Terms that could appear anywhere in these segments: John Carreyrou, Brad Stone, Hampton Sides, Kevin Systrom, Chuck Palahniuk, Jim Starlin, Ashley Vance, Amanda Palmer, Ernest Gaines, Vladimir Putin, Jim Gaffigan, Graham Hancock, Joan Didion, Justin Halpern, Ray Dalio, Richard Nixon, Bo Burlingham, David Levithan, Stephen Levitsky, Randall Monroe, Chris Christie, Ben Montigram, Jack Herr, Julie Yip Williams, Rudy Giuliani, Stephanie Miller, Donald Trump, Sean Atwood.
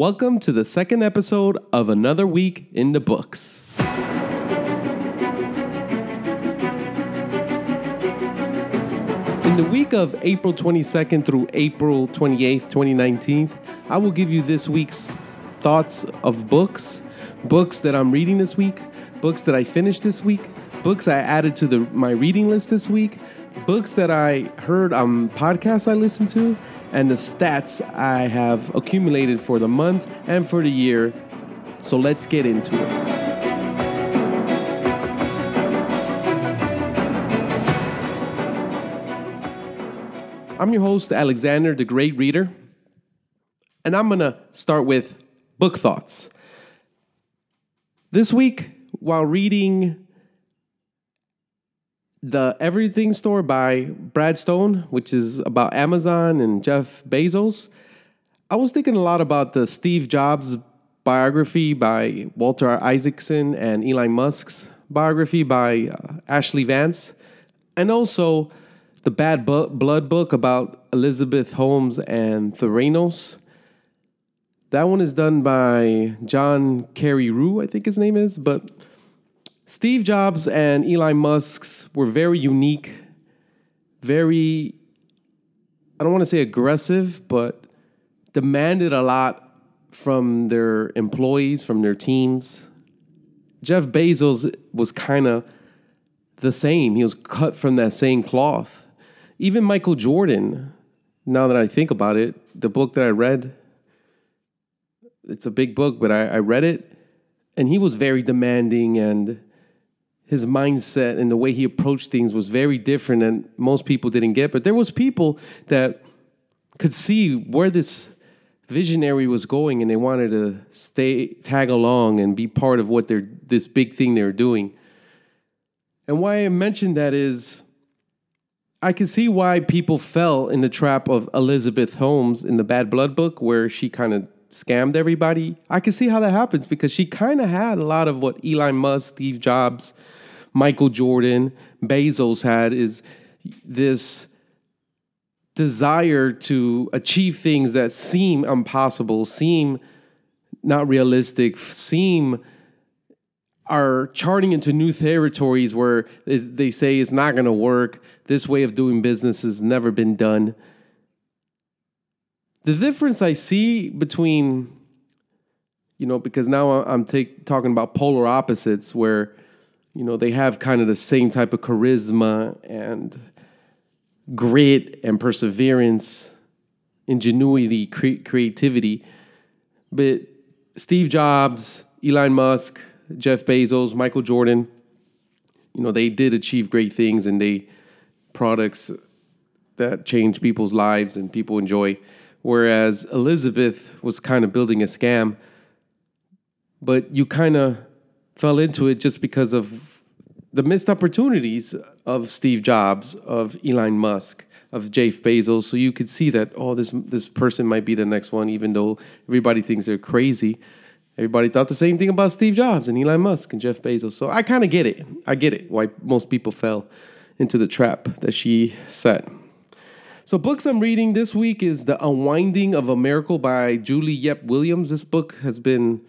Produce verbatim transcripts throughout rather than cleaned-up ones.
Welcome to the second episode of Another Week in the Books. In the week of April twenty-second through April twenty-eighth, twenty nineteen, I will give you this week's thoughts of books, books that I'm reading this week, books that I finished this week, books I added to the, my reading list this week, books that I heard on podcasts I listened to, and the stats I have accumulated for the month and for the year. So let's get into it. I'm your host, Alexander, the Great Reader, and I'm going to start with book thoughts. This week, while reading The Everything Store by Brad Stone, which is about Amazon and Jeff Bezos, I was thinking a lot about the Steve Jobs biography by Walter Isaacson and Elon Musk's biography by uh, Ashley Vance, and also the Bad Bu- Blood book about Elizabeth Holmes and Theranos. That one is done by John Carreyrou, I think his name is. But Steve Jobs and Elon Musk's were very unique, very, I don't want to say aggressive, but demanded a lot from their employees, from their teams. Jeff Bezos was kind of the same. He was cut from that same cloth. Even Michael Jordan, now that I think about it, the book that I read, it's a big book, but I, I read it, and he was very demanding, and his mindset and the way he approached things was very different, and most people didn't get. But there was people that could see where this visionary was going, and they wanted to stay, tag along, and be part of what they're this big thing they're doing. And why I mentioned that is, I can see why people fell in the trap of Elizabeth Holmes in the Bad Blood book, where she kind of scammed everybody. I can see how that happens, because she kind of had a lot of what Elon Musk, Steve Jobs, Michael Jordan, Bezos had, is this desire to achieve things that seem impossible, seem not realistic, seem are charting into new territories where they say it's not going to work. This way of doing business has never been done. The difference I see between, you know, because now I'm take, talking about polar opposites where, you know, they have kind of the same type of charisma and grit and perseverance, ingenuity, cre- creativity. But Steve Jobs, Elon Musk, Jeff Bezos, Michael Jordan, you know, they did achieve great things, and they products that change people's lives and people enjoy. Whereas Elizabeth was kind of building a scam, but you kind of fell into it just because of the missed opportunities of Steve Jobs, of Elon Musk, of Jeff Bezos. So you could see that, oh, this this person might be the next one, even though everybody thinks they're crazy. Everybody thought the same thing about Steve Jobs and Elon Musk and Jeff Bezos. So I kind of get it. I get it why most people fell into the trap that she set. So books I'm reading this week is The Unwinding of a Miracle by Julie Yip Williams. This book has been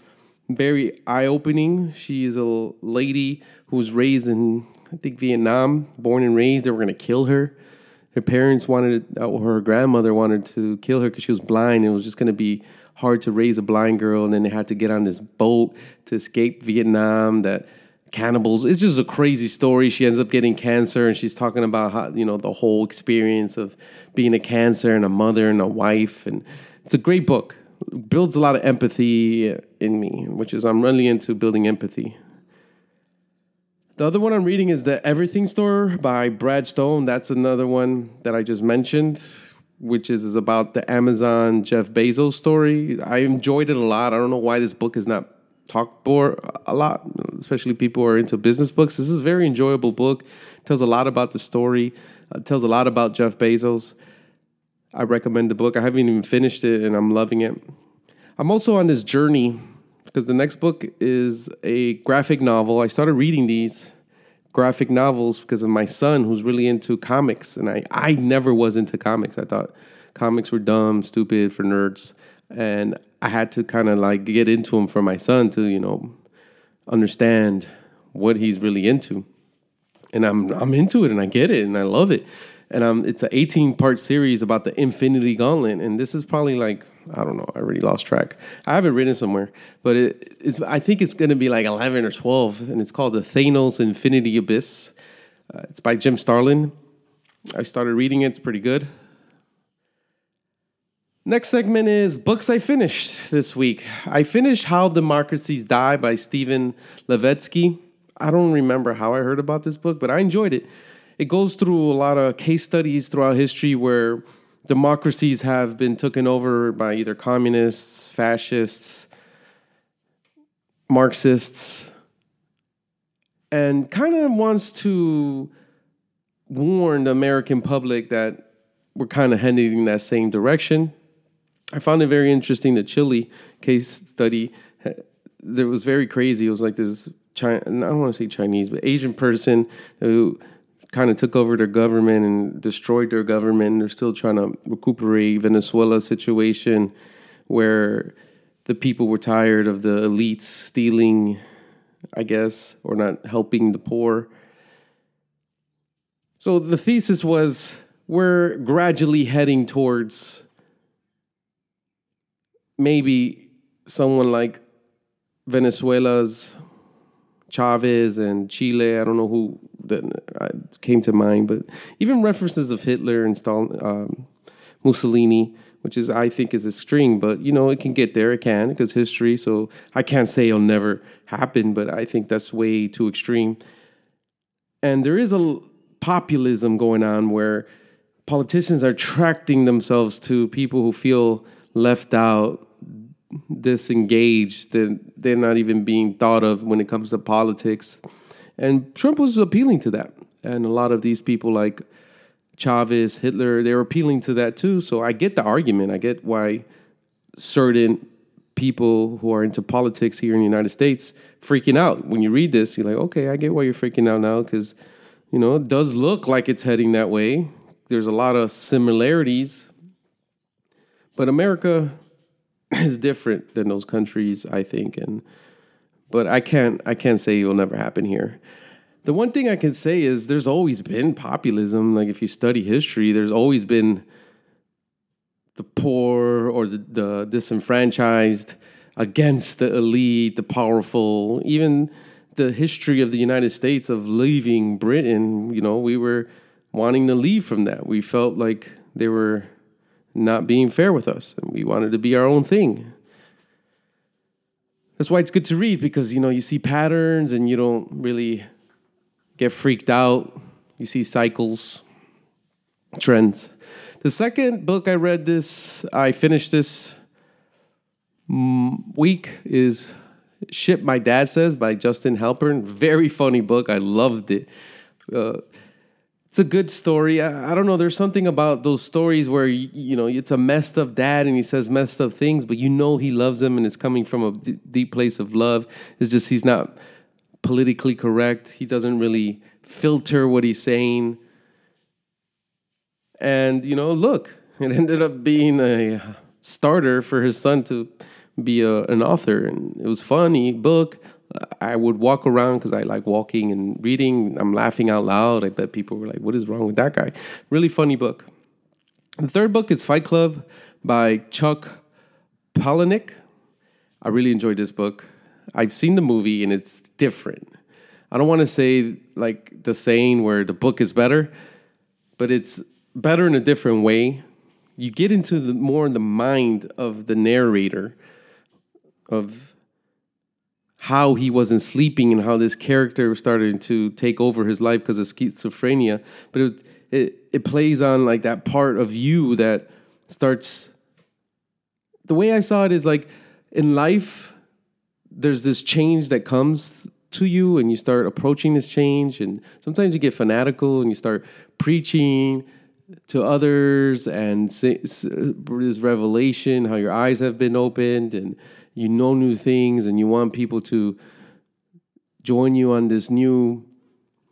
very eye-opening. She is a lady who was raised in, I think, Vietnam, born and raised. They were going to kill her. Her parents wanted, to, her grandmother wanted to kill her because she was blind. It was just going to be hard to raise a blind girl, and then they had to get on this boat to escape Vietnam, that cannibals. It's just a crazy story. She ends up getting cancer, and she's talking about how, you know, the whole experience of being a cancer and a mother and a wife. And it's a great book. It builds a lot of empathy in me, which is I'm really into building empathy. The other one I'm reading is The Everything Store by Brad Stone. That's another one that I just mentioned, which is, is about the Amazon Jeff Bezos story. I enjoyed it a lot. I don't know why this book is not talked for a lot, especially people who are into business books. This is a very enjoyable book. It tells a lot about the story. It tells a lot about Jeff Bezos. I recommend the book. I haven't even finished it, and I'm loving it. I'm also on this journey because the next book is a graphic novel. I started reading these graphic novels because of my son, who's really into comics, and I, I never was into comics. I thought comics were dumb, stupid, for nerds, and I had to kind of like get into him for my son to, you know, understand what he's really into. And I'm I'm into it, and I get it, and I love it. And I'm, it's an eighteen-part series about the Infinity Gauntlet, and this is probably like, I don't know, I already lost track. I have it written somewhere, but it, it's I think it's going to be like eleven or twelve, and it's called The Thanos Infinity Abyss. Uh, it's by Jim Starlin. I started reading it. It's pretty good. Next segment is books I finished this week. I finished How Democracies Die by Stephen Levitsky. I don't remember how I heard about this book, but I enjoyed it. It goes through a lot of case studies throughout history where democracies have been taken over by either communists, fascists, Marxists, and kind of wants to warn the American public that we're kind of heading in that same direction. I found it very interesting. The Chile case study, that was very crazy. It was like this, China, I don't want to say Chinese, but Asian person who kind of took over their government and destroyed their government. They're still trying to recuperate Venezuela situation where the people were tired of the elites stealing, I guess, or not helping the poor. So the thesis was we're gradually heading towards maybe someone like Venezuela's Chavez and Chile. I don't know who that came to mind, but even references of Hitler and Stalin, um, Mussolini, which is I think is extreme, but you know it can get there. It can because history. So I can't say it'll never happen, but I think that's way too extreme. And there is a populism going on where politicians are attracting themselves to people who feel left out, disengaged, that they're not even being thought of when it comes to politics. And Trump was appealing to that. And a lot of these people like Chavez, Hitler, they were appealing to that too. So I get the argument. I get why certain people who are into politics here in the United States freaking out. When you read this, you're like, okay, I get why you're freaking out now because, you know, it does look like it's heading that way. There's a lot of similarities. But America is different than those countries, I think. And but I can't I can't say it will never happen here. The one thing I can say is there's always been populism. Like if you study history, there's always been the poor or the, the disenfranchised against the elite, the powerful. Even the history of the United States of leaving Britain, you know, we were wanting to leave from that. We felt like they were not being fair with us, and we wanted to be our own thing. That's why it's good to read, because, you know, you see patterns and you don't really get freaked out. You see cycles, trends. The second book I read this, I finished this week, is Shit My Dad Says by Justin Halpern. Very funny book. I loved it. Uh, it's a good story. I, I don't know. There's something about those stories where, you, you know, it's a messed up dad and he says messed up things, but you know he loves him and it's coming from a d- deep place of love. It's just he's not politically correct. He doesn't really filter what he's saying. And, you know, look, it ended up being a starter for his son to be a, an author. And it was funny book. I would walk around because I like walking and reading. I'm laughing out loud. I bet people were like, what is wrong with that guy? Really funny book. The third book is Fight Club by Chuck Palahniuk. I really enjoyed this book. I've seen the movie and it's different. I don't want to say like the saying where the book is better, but it's better in a different way. You get into the more in the mind of the narrator of how he wasn't sleeping and how this character started to take over his life because of schizophrenia. But it, it it plays on like that part of you that starts. The way I saw it is like in life, there's this change that comes to you and you start approaching this change. And sometimes you get fanatical and you start preaching to others and say, this revelation, how your eyes have been opened and you know new things and you want people to join you on this new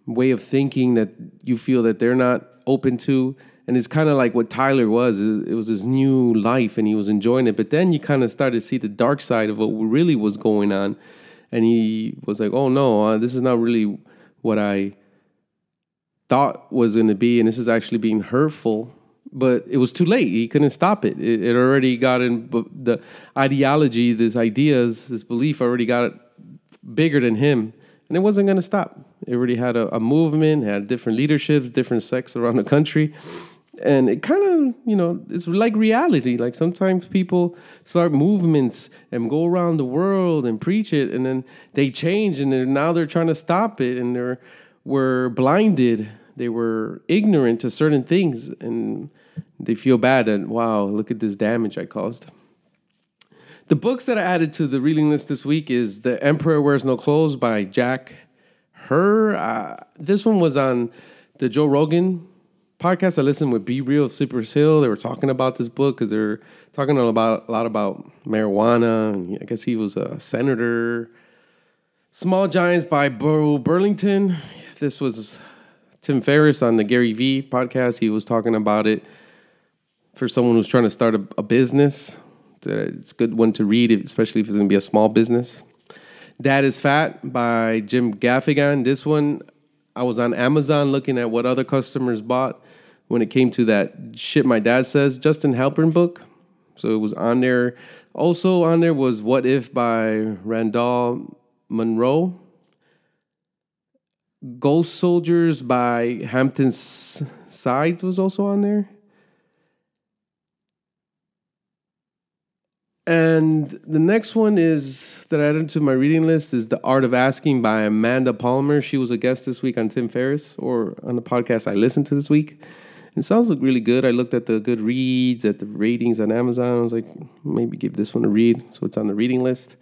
way of thinking that you feel that they're not open to. And it's kind of like what Tyler was. It was his new life, and he was enjoying it. But then you kind of started to see the dark side of what really was going on. And he was like, oh, no, uh, this is not really what I thought was going to be. And this is actually being hurtful. But it was too late. He couldn't stop it. It, it already got in the ideology, these ideas, this belief already got bigger than him. And it wasn't going to stop. It already had a, a movement, had different leaderships, different sects around the country. And it kind of, you know, it's like reality. Like sometimes people start movements and go around the world and preach it, and then they change, and they're, now they're trying to stop it, and they were blinded. They were ignorant to certain things, and they feel bad. And wow, look at this damage I caused. The books that I added to the reading list this week is The Emperor Wears No Clothes by Jack Herr. Uh, this one was on the Joe Rogan podcast I listened with Be Real of Cypress Hill. They were talking about this book because they're talking about a lot about marijuana. And I guess he was a senator. Small Giants by Bo Burlingham. This was Tim Ferriss on the Gary Vee podcast. He was talking about it for someone who's trying to start a, a business. It's a good one to read, especially if it's going to be a small business. Dad is Fat by Jim Gaffigan. This one, I was on Amazon looking at what other customers bought when it came to that Shit My Dad Says, Justin Halpern book. So it was on there. Also on there was What If by Randall Monroe. Ghost Soldiers by Hampton Sides was also on there. And the next one is that I added to my reading list is The Art of Asking by Amanda Palmer. She was a guest this week on Tim Ferriss, or on the podcast I listened to this week. And it sounds like really good. I looked at the Goodreads, at the ratings on Amazon. I was like, maybe give this one a read. So it's on the reading list.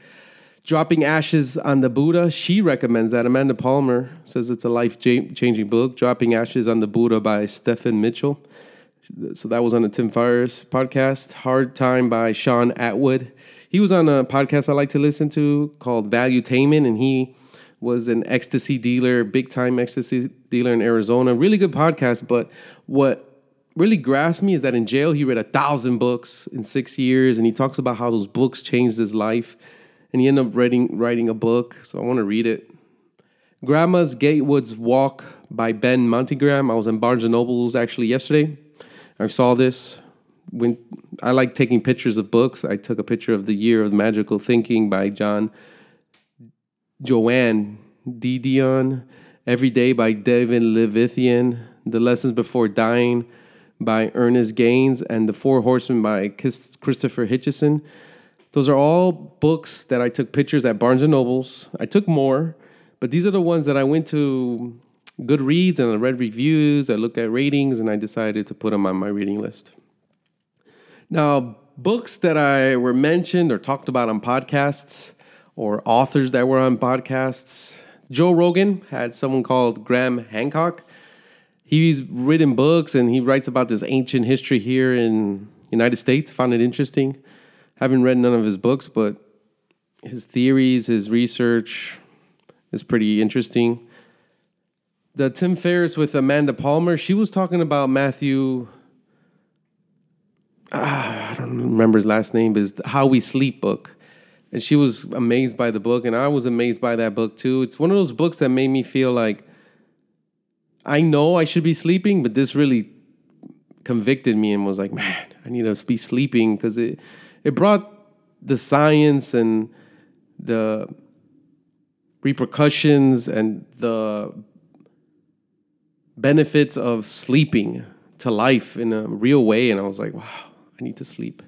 Dropping Ashes on the Buddha. She recommends that. Amanda Palmer says it's a life-changing book. Dropping Ashes on the Buddha by Stephen Mitchell. So that was on the Tim Ferriss podcast. Hard Time by Sean Atwood. He was on a podcast I like to listen to called Valuetainment, and he was an ecstasy dealer, big-time ecstasy dealer in Arizona. Really good podcast, but what really grasped me is that in jail he read a thousand books in six years, and he talks about how those books changed his life, and he ended up writing, writing a book, so I want to read it. Grandma's Gatewood's Walk by Ben Montigram. I was in Barnes and Noble's actually yesterday. I saw this. When I like taking pictures of books. I took a picture of The Year of Magical Thinking by John Joan Didion. Every Day by David Levithan. The Lessons Before Dying by Ernest Gaines. And The Four Horsemen by Christopher Hitchens. Those are all books that I took pictures at Barnes and Noble's. I took more, but these are the ones that I went to Goodreads, and I read reviews, I looked at ratings, and I decided to put them on my reading list. Now, books that I were mentioned or talked about on podcasts, or authors that were on podcasts. Joe Rogan had someone called Graham Hancock. He's written books, and he writes about this ancient history here in the United States. Found it interesting. Haven't read none of his books, but his theories, his research is pretty interesting. The Tim Ferriss with Amanda Palmer, she was talking about Matthew, uh, I don't remember his last name, but it's the How We Sleep book. And she was amazed by the book, and I was amazed by that book too. It's one of those books that made me feel like I know I should be sleeping, but this really convicted me and was like, man, I need to be sleeping, because it, it brought the science and the repercussions and the benefits of sleeping to life in a real way, and I was like, wow, I need to sleep.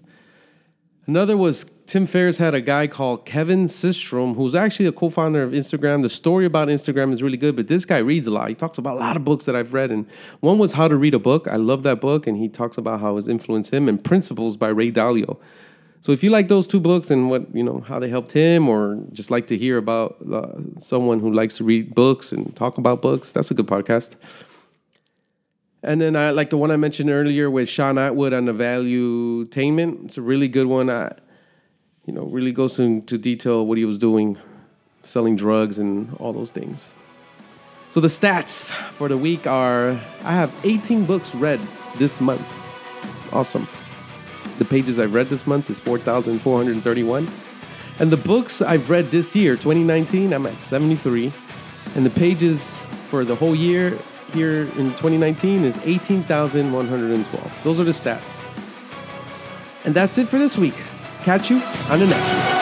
Another was Tim Ferriss had a guy called Kevin Systrom, who's actually a co-founder of Instagram. The story about Instagram is really good, but this guy reads a lot. He talks about a lot of books that I've read, and one was How to Read a Book. I love that book, and he talks about how it's influenced him, and Principles by Ray Dalio. So if you like those two books and what you know how they helped him, or just like to hear about uh, someone who likes to read books and talk about books, that's a good podcast. And then I like the one I mentioned earlier with Sean Atwood on the Valuetainment. It's a really good one. I, you know, really goes into detail what he was doing, selling drugs and all those things. So the stats for the week are: I have eighteen books read this month. Awesome. The pages I've read this month is four thousand four hundred thirty-one. And the books I've read this year, twenty nineteen, I'm at seventy-three. And the pages for the whole year here in twenty nineteen is eighteen thousand one hundred twelve. Those are the stats. And that's it for this week. Catch you on the next one.